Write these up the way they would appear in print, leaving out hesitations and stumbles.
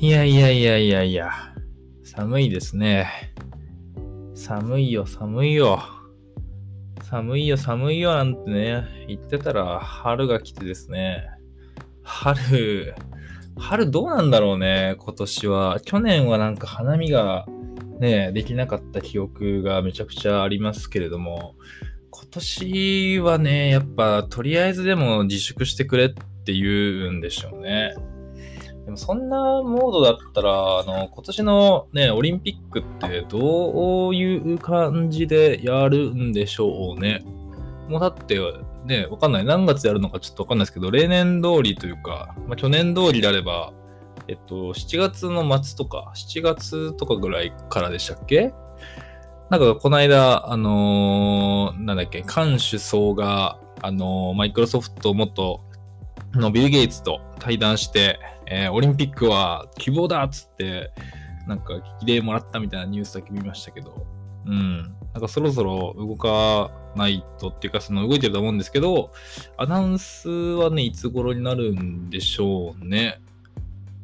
いや、寒いですね。寒いよなんてね、言ってたら春が来てですね。春どうなんだろうね、今年は。去年はなんか花見がね、できなかった記憶がめちゃくちゃありますけれども、今年はね、やっぱとりあえずでも自粛してくれって言うんでしょうね。でもそんなモードだったら、今年のね、オリンピックってどういう感じでやるんでしょうね。もうだってね、わかんない。何月やるのかちょっとわかんないですけど、例年通りというか、去年通りであれば、7月の末とか、7月とかぐらいからでしたっけ？なんか、この間、菅首相が、マイクロソフト元のビル・ゲイツと対談して、オリンピックは希望だっつって、なんか激励もらったみたいなニュースだけ見ましたけど、なんかそろそろ動かないとっていうか、動いてると思うんですけど、アナウンスはね、いつ頃になるんでしょうね。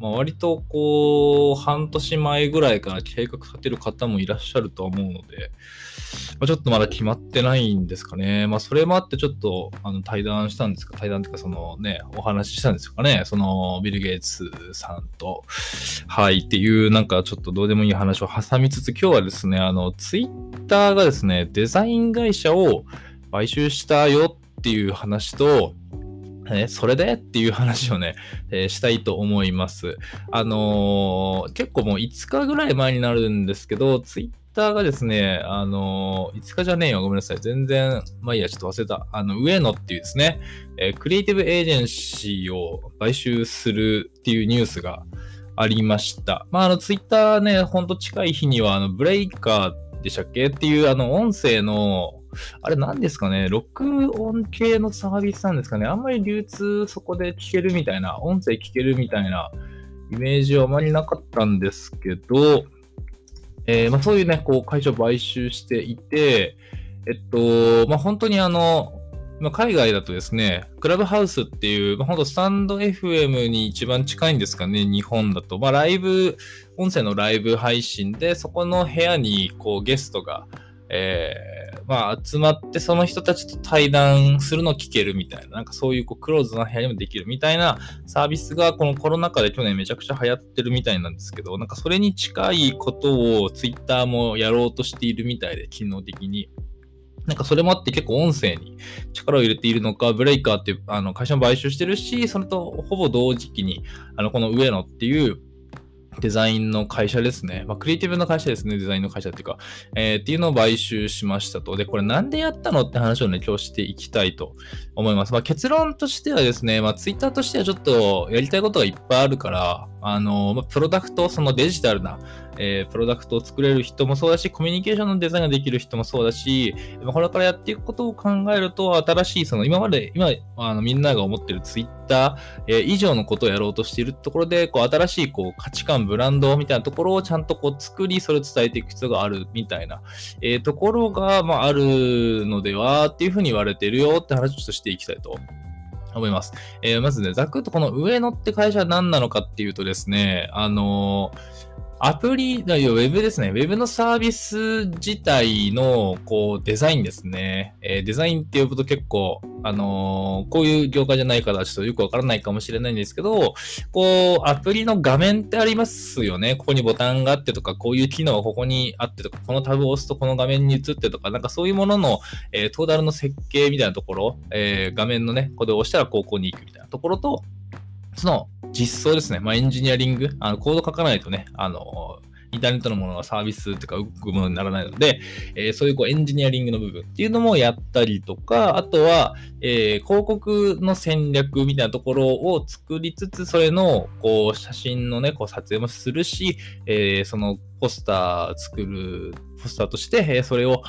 まあ、割とこう、半年前ぐらいから計画立てる方もいらっしゃると思うので、ちょっとまだ決まってないんですかね。まあ、それもあってちょっとお話ししたんですかね。ビル・ゲイツさんと、っていう、なんかちょっとどうでもいい話を挟みつつ、今日はですね、ツイッターがですね、デザイン会社を買収したよっていう話と、それでっていう話をね、したいと思います。結構もう5日ぐらい前になるんですけど、ツイッターがですね、5日じゃねえよ、ごめんなさい。ちょっと忘れた。Uenoっていうですね、クリエイティブエージェンシーを買収するっていうニュースがありました。まあ、ツイッターね、ほんと近い日には、ブレイカーでしたっけっていう、音声の、あれ何ですかね、録音系のサービスなんですかね。あんまり流通そこで聞けるみたいな、音声聞けるみたいなイメージはあまりなかったんですけど、そういうね、こう会社を買収していて、本当に海外だとですね、クラブハウスっていう、ほんとスタンド FM に一番近いんですかね、日本だと。ライブ、音声のライブ配信で、そこの部屋にこうゲストが、集まってその人たちと対談するのを聞けるみたいな、なんかそういうこうクローズな部屋にもできるみたいなサービスがこのコロナ禍で去年めちゃくちゃ流行ってるみたいなんですけど、なんかそれに近いことをツイッターもやろうとしているみたいで、機能的に。なんかそれもあって結構音声に力を入れているのか、ブレイカーっていう会社も買収してるし、それとほぼ同時期に、このUenoっていうデザインの会社ですね。クリエイティブの会社ですね。デザインの会社っていうか、っていうのを買収しましたと。で、これなんでやったのって話をね、今日していきたいと思います。結論としてはですね、ツイッターとしてはちょっとやりたいことがいっぱいあるから、プロダクト、そのデジタルな、プロダクトを作れる人もそうだし、コミュニケーションのデザインができる人もそうだし、これからやっていくことを考えると、新しい、みんなが思ってるツイッター以上のことをやろうとしているところで、こう、新しい、こう、価値観、ブランドみたいなところをちゃんとこう作り、それを伝えていく必要があるみたいな、ところが、あるのでは、っていうふうに言われてるよって話をちょっとしていきたいと思います。まずね、ざっくっとこのUenoって会社は何なのかっていうとですね、アプリ、ウェブですね。ウェブのサービス自体の、こう、デザインですね。デザインって呼ぶと結構、こういう業界じゃない方はちょっとよくわからないかもしれないんですけど、こう、アプリの画面ってありますよね。ここにボタンがあってとか、こういう機能がここにあってとか、このタブを押すとこの画面に映ってとか、なんかそういうものの、トータルの設計みたいなところ、画面のね、これを押したらここに行くみたいなところと、その実装ですね。エンジニアリング、コード書かないとね、インターネットのものがサービスとか動くものにならないので、そういうこうエンジニアリングの部分っていうのもやったりとか、あとは、広告の戦略みたいなところを作りつつ、それのこう写真のね、こう撮影もするし、そのポスターとして、それを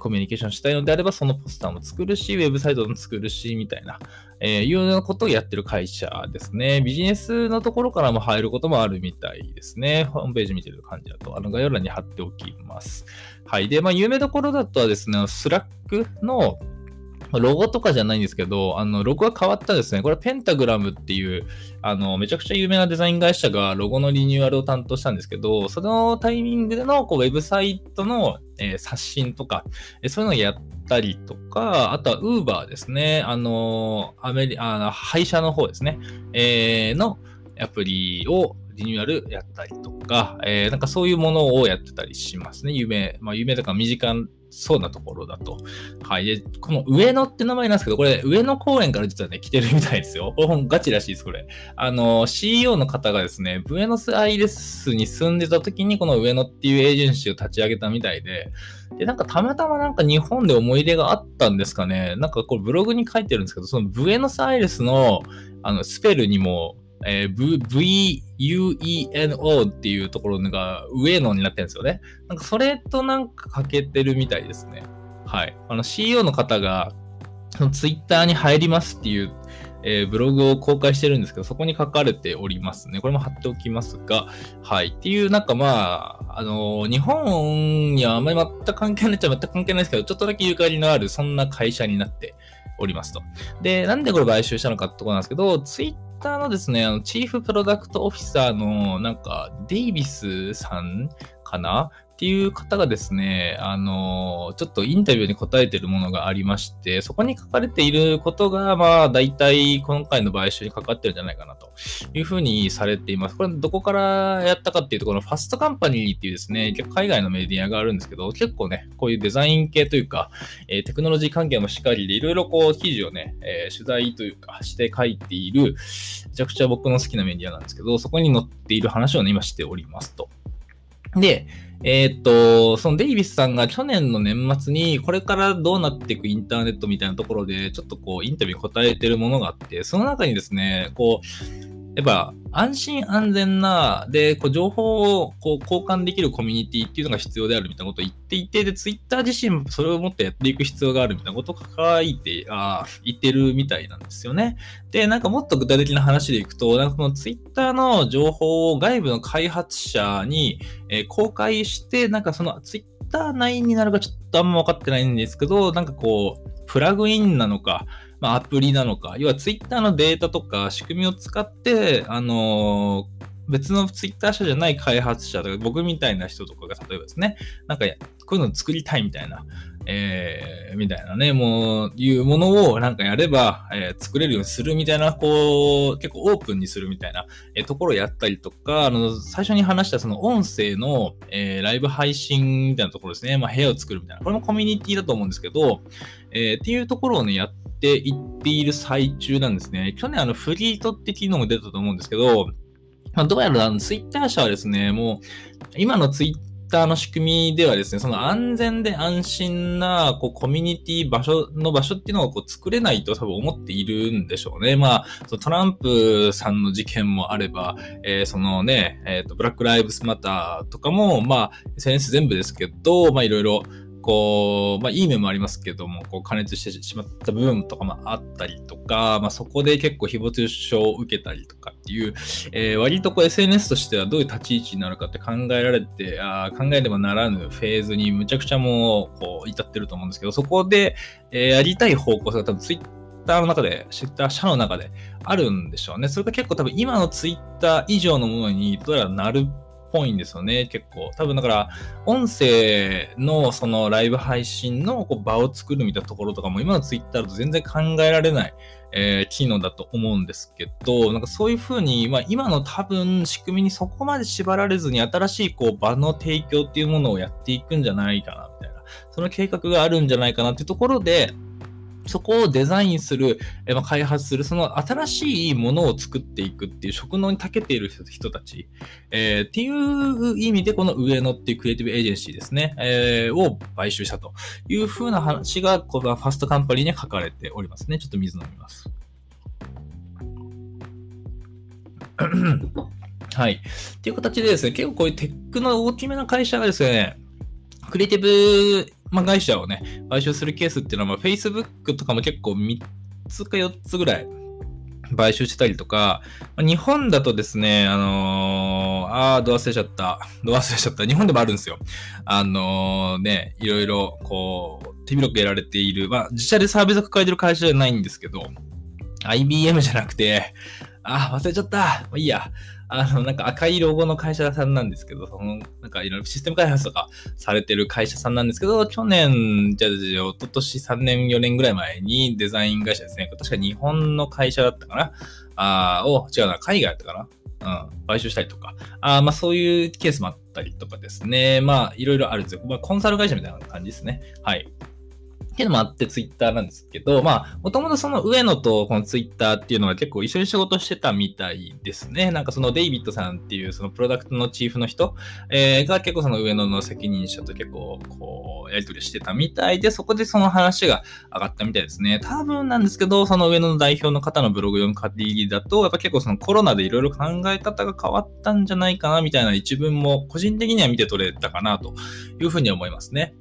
コミュニケーションしたいのであれば、そのポスターも作るし、ウェブサイトも作るし、みたいな、いうようなことをやってる会社ですね。ビジネスのところからも入ることもあるみたいですね。ホームページ見てる感じだと、概要欄に貼っておきます。で、有名どころだとはですね、Slack のロゴとかじゃないんですけど、ロゴが変わったですね。これはペンタグラムっていう、めちゃくちゃ有名なデザイン会社がロゴのリニューアルを担当したんですけど、そのタイミングでのこうウェブサイトの、刷新とか、そういうのをやったりとか、あとは Uber ですね。配車の方ですね。のアプリをリニューアルやったりとか、なんかそういうものをやってたりしますね。有名だから身近そうなところだと。はい。で、このUenoって名前なんですけど、これUeno公園から実はね、来てるみたいですよ。ほんガチらしいです、これ。CEO の方がですね、ブエノスアイレスに住んでた時に、このUenoっていうエージェンシーを立ち上げたみたいで、で、なんかたまたまなんか日本で思い入れがあったんですかね。なんかこれブログに書いてるんですけど、そのブエノスアイレスの、スペルにも、VUENO っていうところがUenoになってるんですよね。なんかそれとなんかかけてるみたいですね。はい。CEO の方がツイッターに入りますっていう、ブログを公開してるんですけど、そこに書かれておりますね。これも貼っておきますが、はい。っていう、なんかまあ、日本にはあんまり全く関係ないですけど、ちょっとだけゆかりのある、そんな会社になっておりますと。で、なんでこれ買収したのかってところなんですけど、Twitter のですね、チーフプロダクトオフィサーのなんかデイビスさんかなっていう方がですね、ちょっとインタビューに答えているものがありまして、そこに書かれていることが、まあ、大体今回の買収にかかってるんじゃないかなというふうにされています。これどこからやったかっていうと、このファストカンパニーっていうですね、結構海外のメディアがあるんですけど、結構ね、こういうデザイン系というか、テクノロジー関係もしっかりで、いろいろこう記事をね、取材というかして書いている、めちゃくちゃ僕の好きなメディアなんですけど、そこに載っている話をね、今しておりますと。で、そのデイビスさんが去年の年末にこれからどうなっていくインターネットみたいなところでちょっとこうインタビュー答えてるものがあって、その中にですね、こう、やっぱ安心安全な、で、こう情報をこう交換できるコミュニティっていうのが必要であるみたいなことを言っていて、で、ツイッター自身もそれをもっとやっていく必要があるみたいなことを言ってるみたいなんですよね。で、なんかもっと具体的な話でいくと、なんかこのツイッターの情報を外部の開発者に公開して、なんかそのツイッター内になるかちょっとあんま分かってないんですけど、なんかこう、プラグインなのか、まあ、アプリなのか、要はツイッターのデータとか仕組みを使って、別のツイッター社じゃない開発者とか、僕みたいな人とかが、例えばですね、なんかこういうの作りたいみたいな、みたいなね、もう、いうものをなんかやれば、作れるようにするみたいな、こう、結構オープンにするみたいな、ところをやったりとか、最初に話したその音声の、ライブ配信みたいなところですね、まあ部屋を作るみたいな、これもコミュニティだと思うんですけど、っていうところをね、やっていっている最中なんですね。去年フリートって機能も出たと思うんですけど、まあ、どうやらツイッター社はですね、もう、今のツイッターの仕組みではですね、その安全で安心なこうコミュニティ場所っていうのをこう作れないと多分思っているんでしょうね。まあそのトランプさんの事件もあれば、そのね、ブラックライブスマターとかもまあ SNS 全部ですけど、まあいろいろこう、まあ、いい面もありますけども、こう、過熱してしまった部分とかもあったりとか、まあ、そこで結構誹謗中傷を受けたりとかっていう、割とこう、SNS としてはどういう立ち位置になるかって考えればならぬフェーズにむちゃくちゃもう、こう、至ってると思うんですけど、そこで、やりたい方向性が多分ツイッター社の中であるんでしょうね。それが結構多分今のツイッター以上のものにどうやらなるぽいんですよね。結構多分だから音声のそのライブ配信のこう場を作るみたいなところとかも今のツイッターだと全然考えられない、機能だと思うんですけど、なんかそういう風に、まあ、今の多分仕組みにそこまで縛られずに新しいこう場の提供っていうものをやっていくんじゃないかなみたいな、その計画があるんじゃないかなっていうところで、そこをデザインする、開発する、その新しいものを作っていくっていう職能に長けている人たち、っていう意味でこのUenoっていうクリエイティブエージェンシーですね、を買収したというふうな話がこのファストカンパニーには書かれておりますね。ちょっと水飲みます。はい。っていう形でですね、結構こういうテックの大きめな会社がですね、クリエイティブ会社をね、買収するケースっていうのは、Facebook とかも結構3つか4つぐらい買収したりとか、日本だとですね、ドア忘れちゃった。日本でもあるんですよ。いろいろ、手広くやられている、自社でサービスを抱えてる会社じゃないんですけど、IBM じゃなくて、忘れちゃった。いいや。赤いロゴの会社さんなんですけど、いろいろシステム開発とかされてる会社さんなんですけど、一昨年3年、4年ぐらい前にデザイン会社ですね。確か日本の会社だったかな海外だったかな買収したりとか。そういうケースもあったりとかですね。いろいろあるんですよ。コンサル会社みたいな感じですね。はい。っていうのもあってツイッターなんですけど、もともとそのUenoとこのツイッターっていうのは結構一緒に仕事してたみたいですね。そのデイビッドさんっていうそのプロダクトのチーフの人、が結構そのUenoの責任者と結構やり取りしてたみたいで、そこでその話が上がったみたいですね。多分なんですけど、そのUenoの代表の方のブログ読む限りだと、やっぱ結構そのコロナでいろいろ考え方が変わったんじゃないかなみたいな一文も個人的には見て取れたかなというふうに思いますね。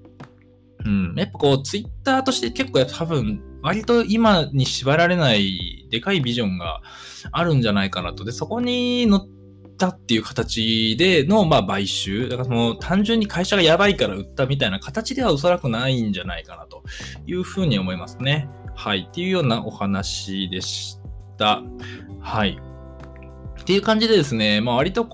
やっぱツイッターとして結構多分割と今に縛られないでかいビジョンがあるんじゃないかなと。で、そこに乗ったっていう形での、買収。だからその単純に会社がやばいから売ったみたいな形ではおそらくないんじゃないかなというふうに思いますね。はい。っていうようなお話でした。はい。っていう感じでですね、割と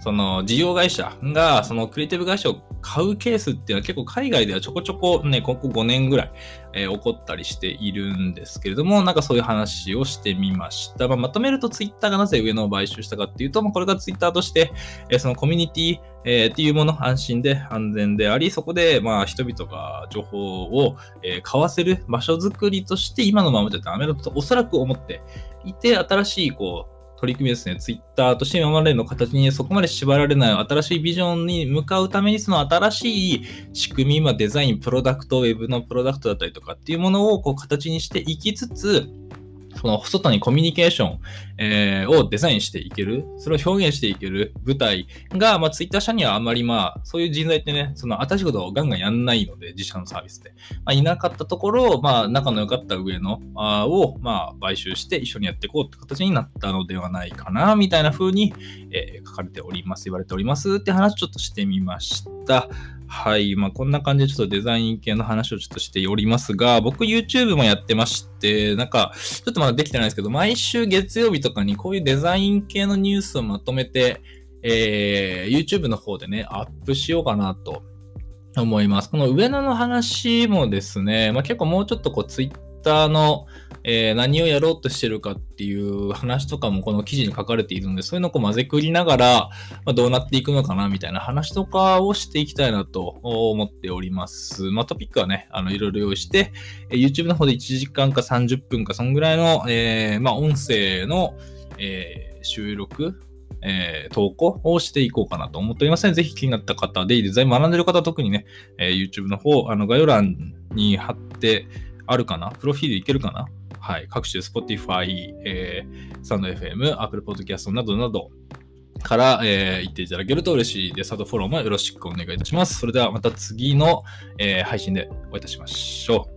その事業会社がそのクリエイティブ会社を買うケースっていうのは結構海外ではちょこちょこね、ここ5年ぐらい、起こったりしているんですけれども、そういう話をしてみました。まとめるとツイッターがなぜUenoを買収したかっていうと、これがツイッターとして、そのコミュニティ、っていうもの、安心で安全であり、そこで人々が情報を、交わせる場所づくりとして今のままじゃダメだとおそらく思っていて、新しい取り組みですね。ツイッターとして今までの形にそこまで縛られない新しいビジョンに向かうために、その新しい仕組み、デザイン、プロダクト、ウェブのプロダクトだったりとかっていうものを形にしていきつつ、その外にコミュニケーション、をデザインしていける、それを表現していける舞台が、ツイッター社にはあんまりそういう人材ってね、その新しいことをガンガンやんないので、自社のサービスで。いなかったところ、仲の良かったUenoを、買収して一緒にやっていこうって形になったのではないかな、みたいな風に、書かれております、言われておりますって話ちょっとしてみました。はい。こんな感じでちょっとデザイン系の話をちょっとしておりますが、僕 YouTube もやってまして、ちょっとまだできてないですけど、毎週月曜日とかにこういうデザイン系のニュースをまとめて、YouTube の方でね、アップしようかなと思います。このUenoの話もですね、結構もうちょっとTwitter の、何をやろうとしてるかっていう話とかもこの記事に書かれているので、そういうのを混ぜくりながら、どうなっていくのかなみたいな話とかをしていきたいなと思っております。トピックはね、いろいろ用意して、YouTube の方で1時間か30分か、そんぐらいの、音声の、収録、投稿をしていこうかなと思っておりますので、ぜひ気になった方で、デザイン学んでる方は特にね、YouTube の方、概要欄に貼ってあるかな、プロフィールいけるかな。はい。各種 Spotify、StandFM、Apple Podcast などなどから、言っていただけると嬉しいです。あとフォローもよろしくお願いいたします。それではまた次の、配信でお会いいたしましょう。